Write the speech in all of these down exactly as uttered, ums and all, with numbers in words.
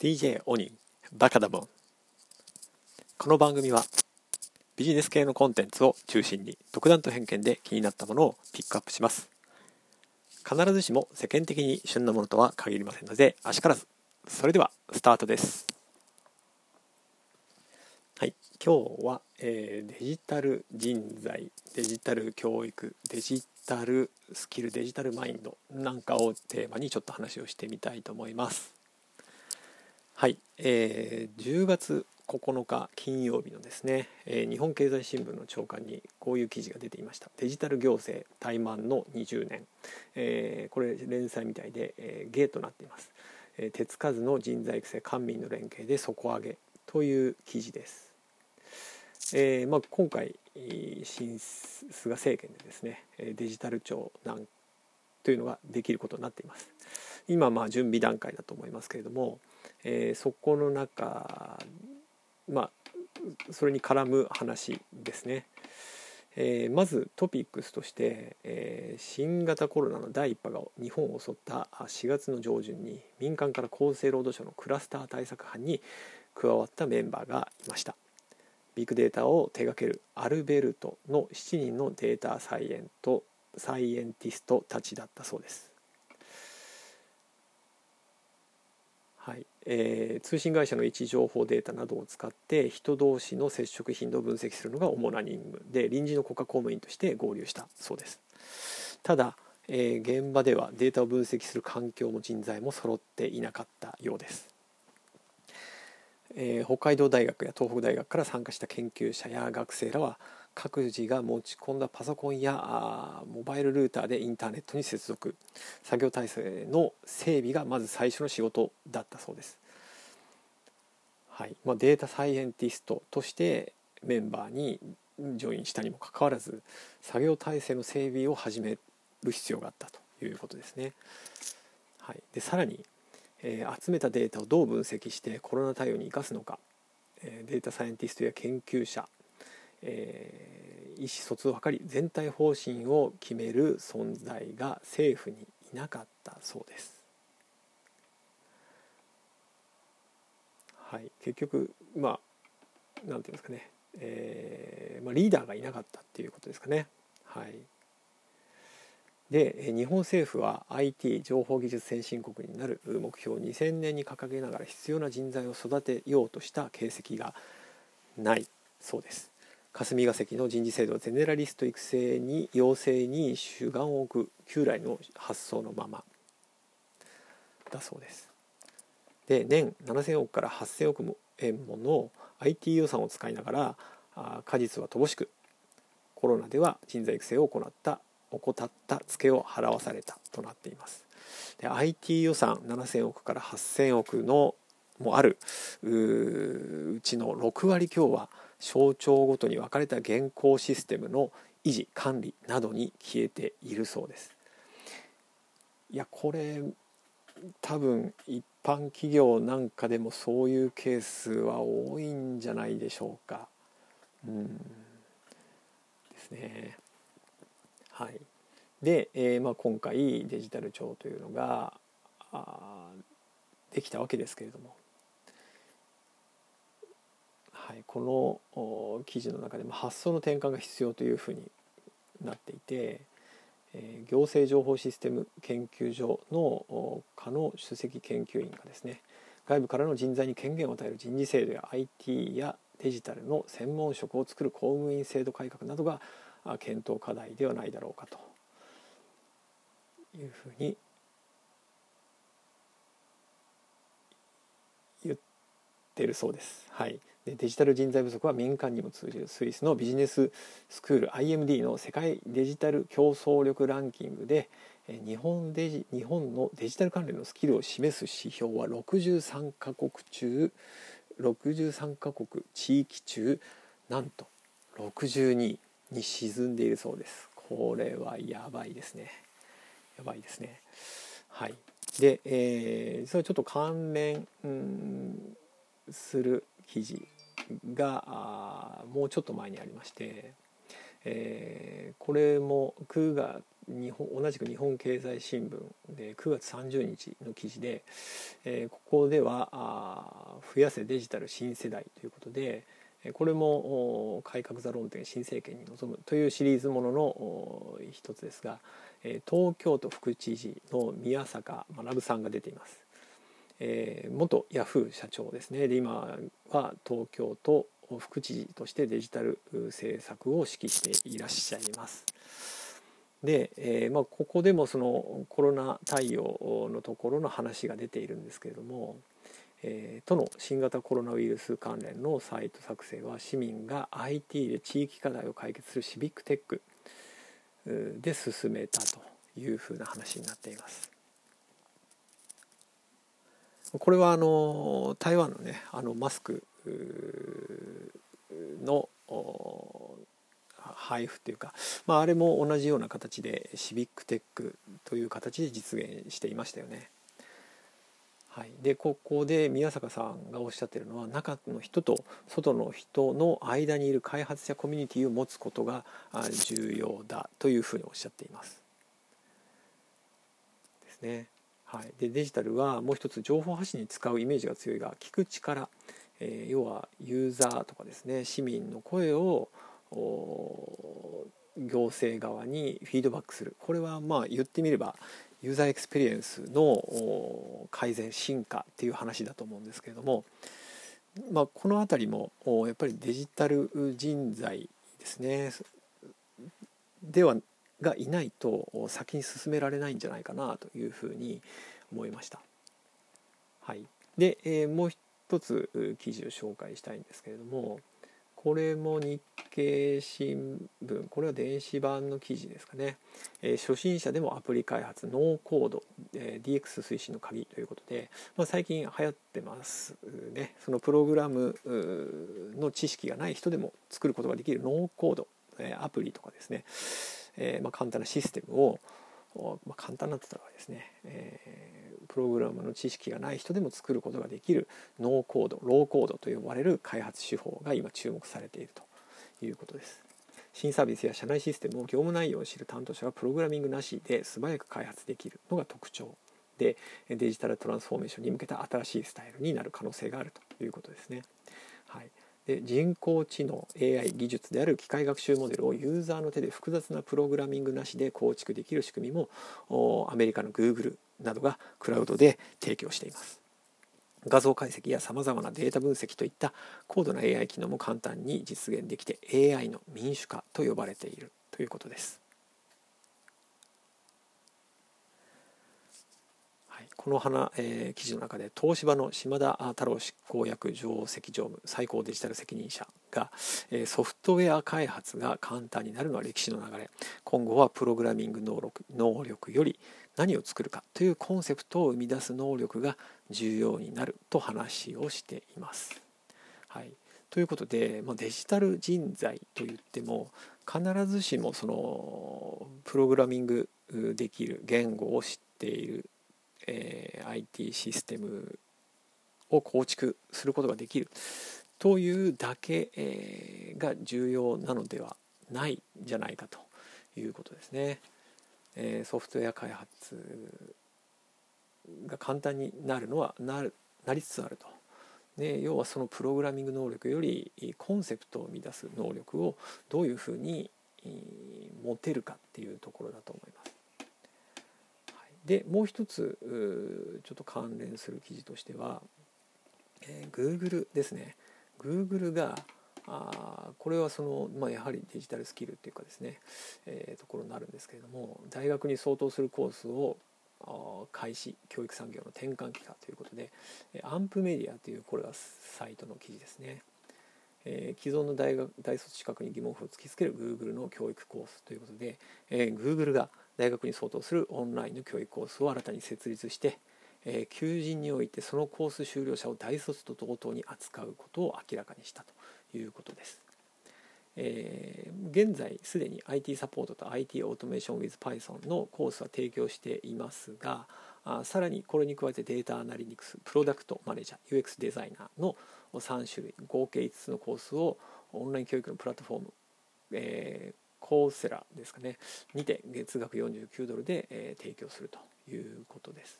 ディージェー オニン、バカだもん。この番組はビジネス系のコンテンツを中心に独断と偏見で気になったものをピックアップします。必ずしも世間的に旬なものとは限りませんので、あしからず。それではスタートです。はい、今日は、えー、デジタル人材、デジタル教育、デジタルスキル、デジタルマインドなんかをテーマにちょっと話をしてみたいと思います。はい、えー、じゅうがつここのか金曜日のですね、えー、日本経済新聞の朝刊にこういう記事が出ていました。デジタル行政怠慢のにじゅうねん、えー、これ連載みたいで、えー、ゲーとなっています、えー、手つかずの人材育成官民の連携で底上げという記事です、えーまあ、今回新菅政権でですね、デジタル庁なんというのができることになっています。今まあ準備段階だと思いますけれども、えー、そこの中、まあ、それに絡む話ですね、えー、まずトピックスとして、えー、新型コロナの第一波が日本を襲ったしがつのじょうじゅんに民間から厚生労働省のクラスター対策班に加わったメンバーがいました。ビッグデータを手掛けるアルベルトのしちにんのデータサイエント、サイエンティストたちだったそうです。はいえー、通信会社の位置情報データなどを使って人同士の接触頻度を分析するのが主な任務で、臨時の国家公務員として合流したそうです。ただ、えー、現場ではデータを分析する環境も人材も揃っていなかったようです。えー、北海道大学や東北大学から参加した研究者や学生らは、各自が持ち込んだパソコンやモバイルルーターでインターネットに接続、作業体制の整備がまず最初の仕事だったそうです。はいまあ、データサイエンティストとしてメンバーにジョインしたにもかかわらず、作業体制の整備を始める必要があったということですね。はい、でさらにえー、集めたデータをどう分析してコロナ対応に生かすのか、えー、データサイエンティストや研究者、えー、意思疎通を図り全体方針を決める存在が政府にいなかったそうです。はい、結局まあなんていうんですかね、えーまあ、リーダーがいなかったっていうことですかね。はいで日本政府は アイティー 情報技術先進国になる目標にせんねんに掲げながら必要な人材を育てようとした形跡がないそうです。霞が関の人事制度はゼネラリスト育成に養成に主眼を置く旧来の発想のままだそうです。で年ななせんおくからはっせんおく円もの アイティー 予算を使いながら果実は乏しく、コロナでは人材育成を行った怠ったツケを払わされたとなっています。で アイティー 予算ななせんおくからはっせんおくのもある う, うちのろくわりきょうは省庁ごとに分かれた現行システムの維持管理などに消えているそうです。いやこれ多分一般企業なんかでもそういうケースは多いんじゃないでしょうか。うんですね。はい、で、えーまあ、今回デジタル庁というのができたわけですけれども、はい、この記事の中でも発想の転換が必要というふうになっていて、えー、行政情報システム研究所の加納主席研究員がですね、外部からの人材に権限を与える人事制度や アイティー やデジタルの専門職を作る公務員制度改革などが検討課題ではないだろうかというふうに言ってるそうです。はい、でデジタル人材不足は民間にも通じる、スイスのビジネススクール アイエムディー の世界デジタル競争力ランキングで日本デジ、日本のデジタル関連のスキルを示す指標はろくじゅうさんかこくちゅうろくじゅうさんかこく地域中なんとろくじゅうにいに沈んでいるそうです。これはやばいですね。やばいですね。はい。で、えー、それちょっと関連、うん、する記事がもうちょっと前にありまして、えー、これもくがつ日本同じく日本経済新聞でくがつさんじゅうにちの記事で、えー、ここではあ増やせデジタル新世代ということで、これも改革座論点新政権に臨むというシリーズものの一つですが、東京都副知事の宮坂学さんが出ています。えー、元ヤフー社長ですね。で今は東京都副知事としてデジタル政策を指揮していらっしゃいます。で、えーまあ、ここでもそのコロナ対応のところの話が出ているんですけれども、えー、都の新型コロナウイルス関連のサイト作成は市民が アイティー で地域課題を解決するシビックテックで進めたというふうな話になっています。これはあの台湾のねあのマスクの配布というか、まあ、あれも同じような形でシビックテックという形で実現していましたよね。はい、でここで宮坂さんがおっしゃっているのは、中の人と外の人の間にいる開発者コミュニティを持つことが重要だというふうにおっしゃっています。ですね。はい、でデジタルはもう一つ情報発信に使うイメージが強いが、聞く力、えー、要はユーザーとかですね、市民の声を行政側にフィードバックする、これはまあ言ってみればユーザーエクスペリエンスの改善進化っていう話だと思うんですけれども、まあ、このあたりもやっぱりデジタル人材ですねではがいないと先に進められないんじゃないかなというふうに思いました。はい、で、えー、もう一つ記事を紹介したいんですけれども、これも日経新聞、これは電子版の記事ですかね。えー、初心者でもアプリ開発ノーコード、えー、ディーエックス 推進の鍵ということで、まあ、最近流行ってますね。そのプログラムの知識がない人でも作ることができるノーコード、えー、アプリとかですね、えーまあ、簡単なシステムを、まあ、簡単なって言ったらですね、えー、プログラムの知識がない人でも作ることができるノーコード、ローコードと呼ばれる開発手法が今注目されているということです。新サービスや社内システムを業務内容を知る担当者がプログラミングなしで素早く開発できるのが特徴で、デジタルトランスフォーメーションに向けた新しいスタイルになる可能性があるということですね。はい、で人工知能 エーアイ 技術である機械学習モデルをユーザーの手で複雑なプログラミングなしで構築できる仕組みもアメリカの Google などがクラウドで提供しています。画像解析やさまざまなデータ分析といった高度な エーアイ 機能も簡単に実現できて、 エーアイ の民主化と呼ばれているということです。この花、えー、記事の中で東芝の島田太郎執行役上席常務最高デジタル責任者が、えー、ソフトウェア開発が簡単になるのは歴史の流れ、今後はプログラミング能力、能力より何を作るかというコンセプトを生み出す能力が重要になると話をしています。はい、ということで、まあ、デジタル人材といっても必ずしもそのプログラミングできる言語を知っている、えー、アイティー システムを構築することができるというだけ、えー、が重要なのではないんじゃないかということですね。えー、ソフトウェア開発が簡単になるのは な, るなりつつあると、ね、要はそのプログラミング能力よりコンセプトを生み出す能力をどういうふうに持てるかっていうところだと思います。でもう一つちょっと関連する記事としては、えー、Google ですね。 Google があこれはその、まあ、やはりデジタルスキルっていうかですね、えー、ところになるんですけれども、大学に相当するコースを開始、教育産業の転換期かということで、アンプメディアというこれはサイトの記事ですね。えー、既存の 大学、大卒資格に疑問符を突きつける Google の教育コースということで、えー、Google が大学に相当するオンラインの教育コースを新たに設立して、えー、求人においてそのコース修了者を大卒と同等に扱うことを明らかにしたということです。えー、現在すでに アイティー サポートと アイティー オートメーション with Python のコースは提供していますが、あさらにこれに加えてデータアナリティクス、プロダクトマネージャー、ユーエックス デザイナーのさん種類合計いつつのコースをオンライン教育のプラットフォーム、えーコーセラですかねにて月額よんじゅうきゅうドルで、えー、提供するということです。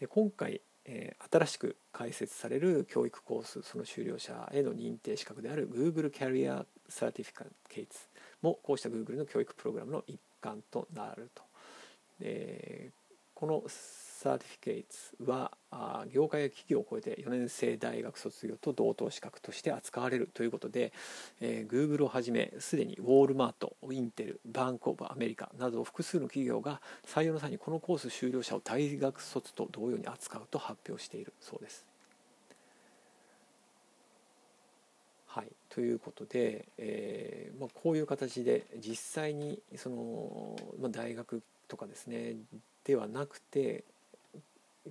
で今回、えー、新しく開設される教育コース、その修了者への認定資格である Google Career Certificates もこうした Google の教育プログラムの一環となると。でこのサーティフィケイツは業界や企業を超えてよねん生大学卒業と同等資格として扱われるということで、えー、Google をはじめすでにウォールマート、インテル、バンクオブアメリカなど複数の企業が採用の際にこのコース修了者を大学卒と同様に扱うと発表しているそうです。はい、ということで、えーまあ、こういう形で実際にその、まあ、大学とかですねではなくて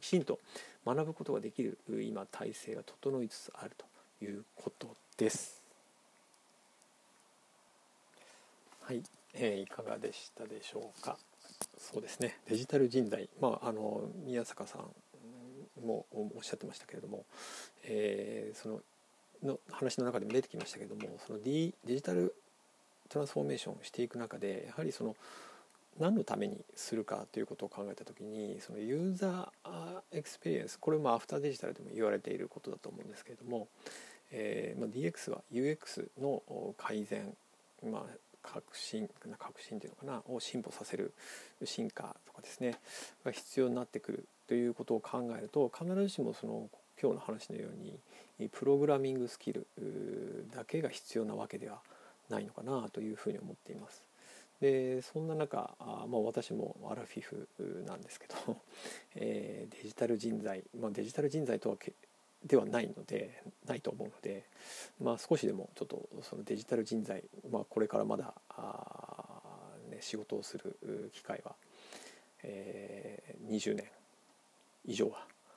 きちんと学ぶことができる今体制が整いつつあるということです。はい、えー、いかがでしたでしょうか。そうですね、デジタル人材、まあ、あの宮坂さんもおっしゃってましたけれども、えー、そのの話の中でも出てきましたけれども、その ディー デジタルトランスフォーメーションをしていく中でやはりその何のためにするかということを考えたときに、そのユーザーエクスペリエンス、これもアフターデジタルでも言われていることだと思うんですけれども、えーまあ、ディーエックス は ユーエックス の改善、まあ、革新、革新というのかなを進歩させる進化とかですねが必要になってくるということを考えると、必ずしもその今日の話のようにプログラミングスキルだけが必要なわけではないのかなというふうに思っています。でそんな中、あ、まあ、私もアラフィフなんですけど、えー、デジタル人材、まあ、デジタル人材とはけではないのでないと思うので、まあ、少しでもちょっとそのデジタル人材、まあ、これからまだあ、ね、仕事をする機会は、えー、にじゅうねん以上は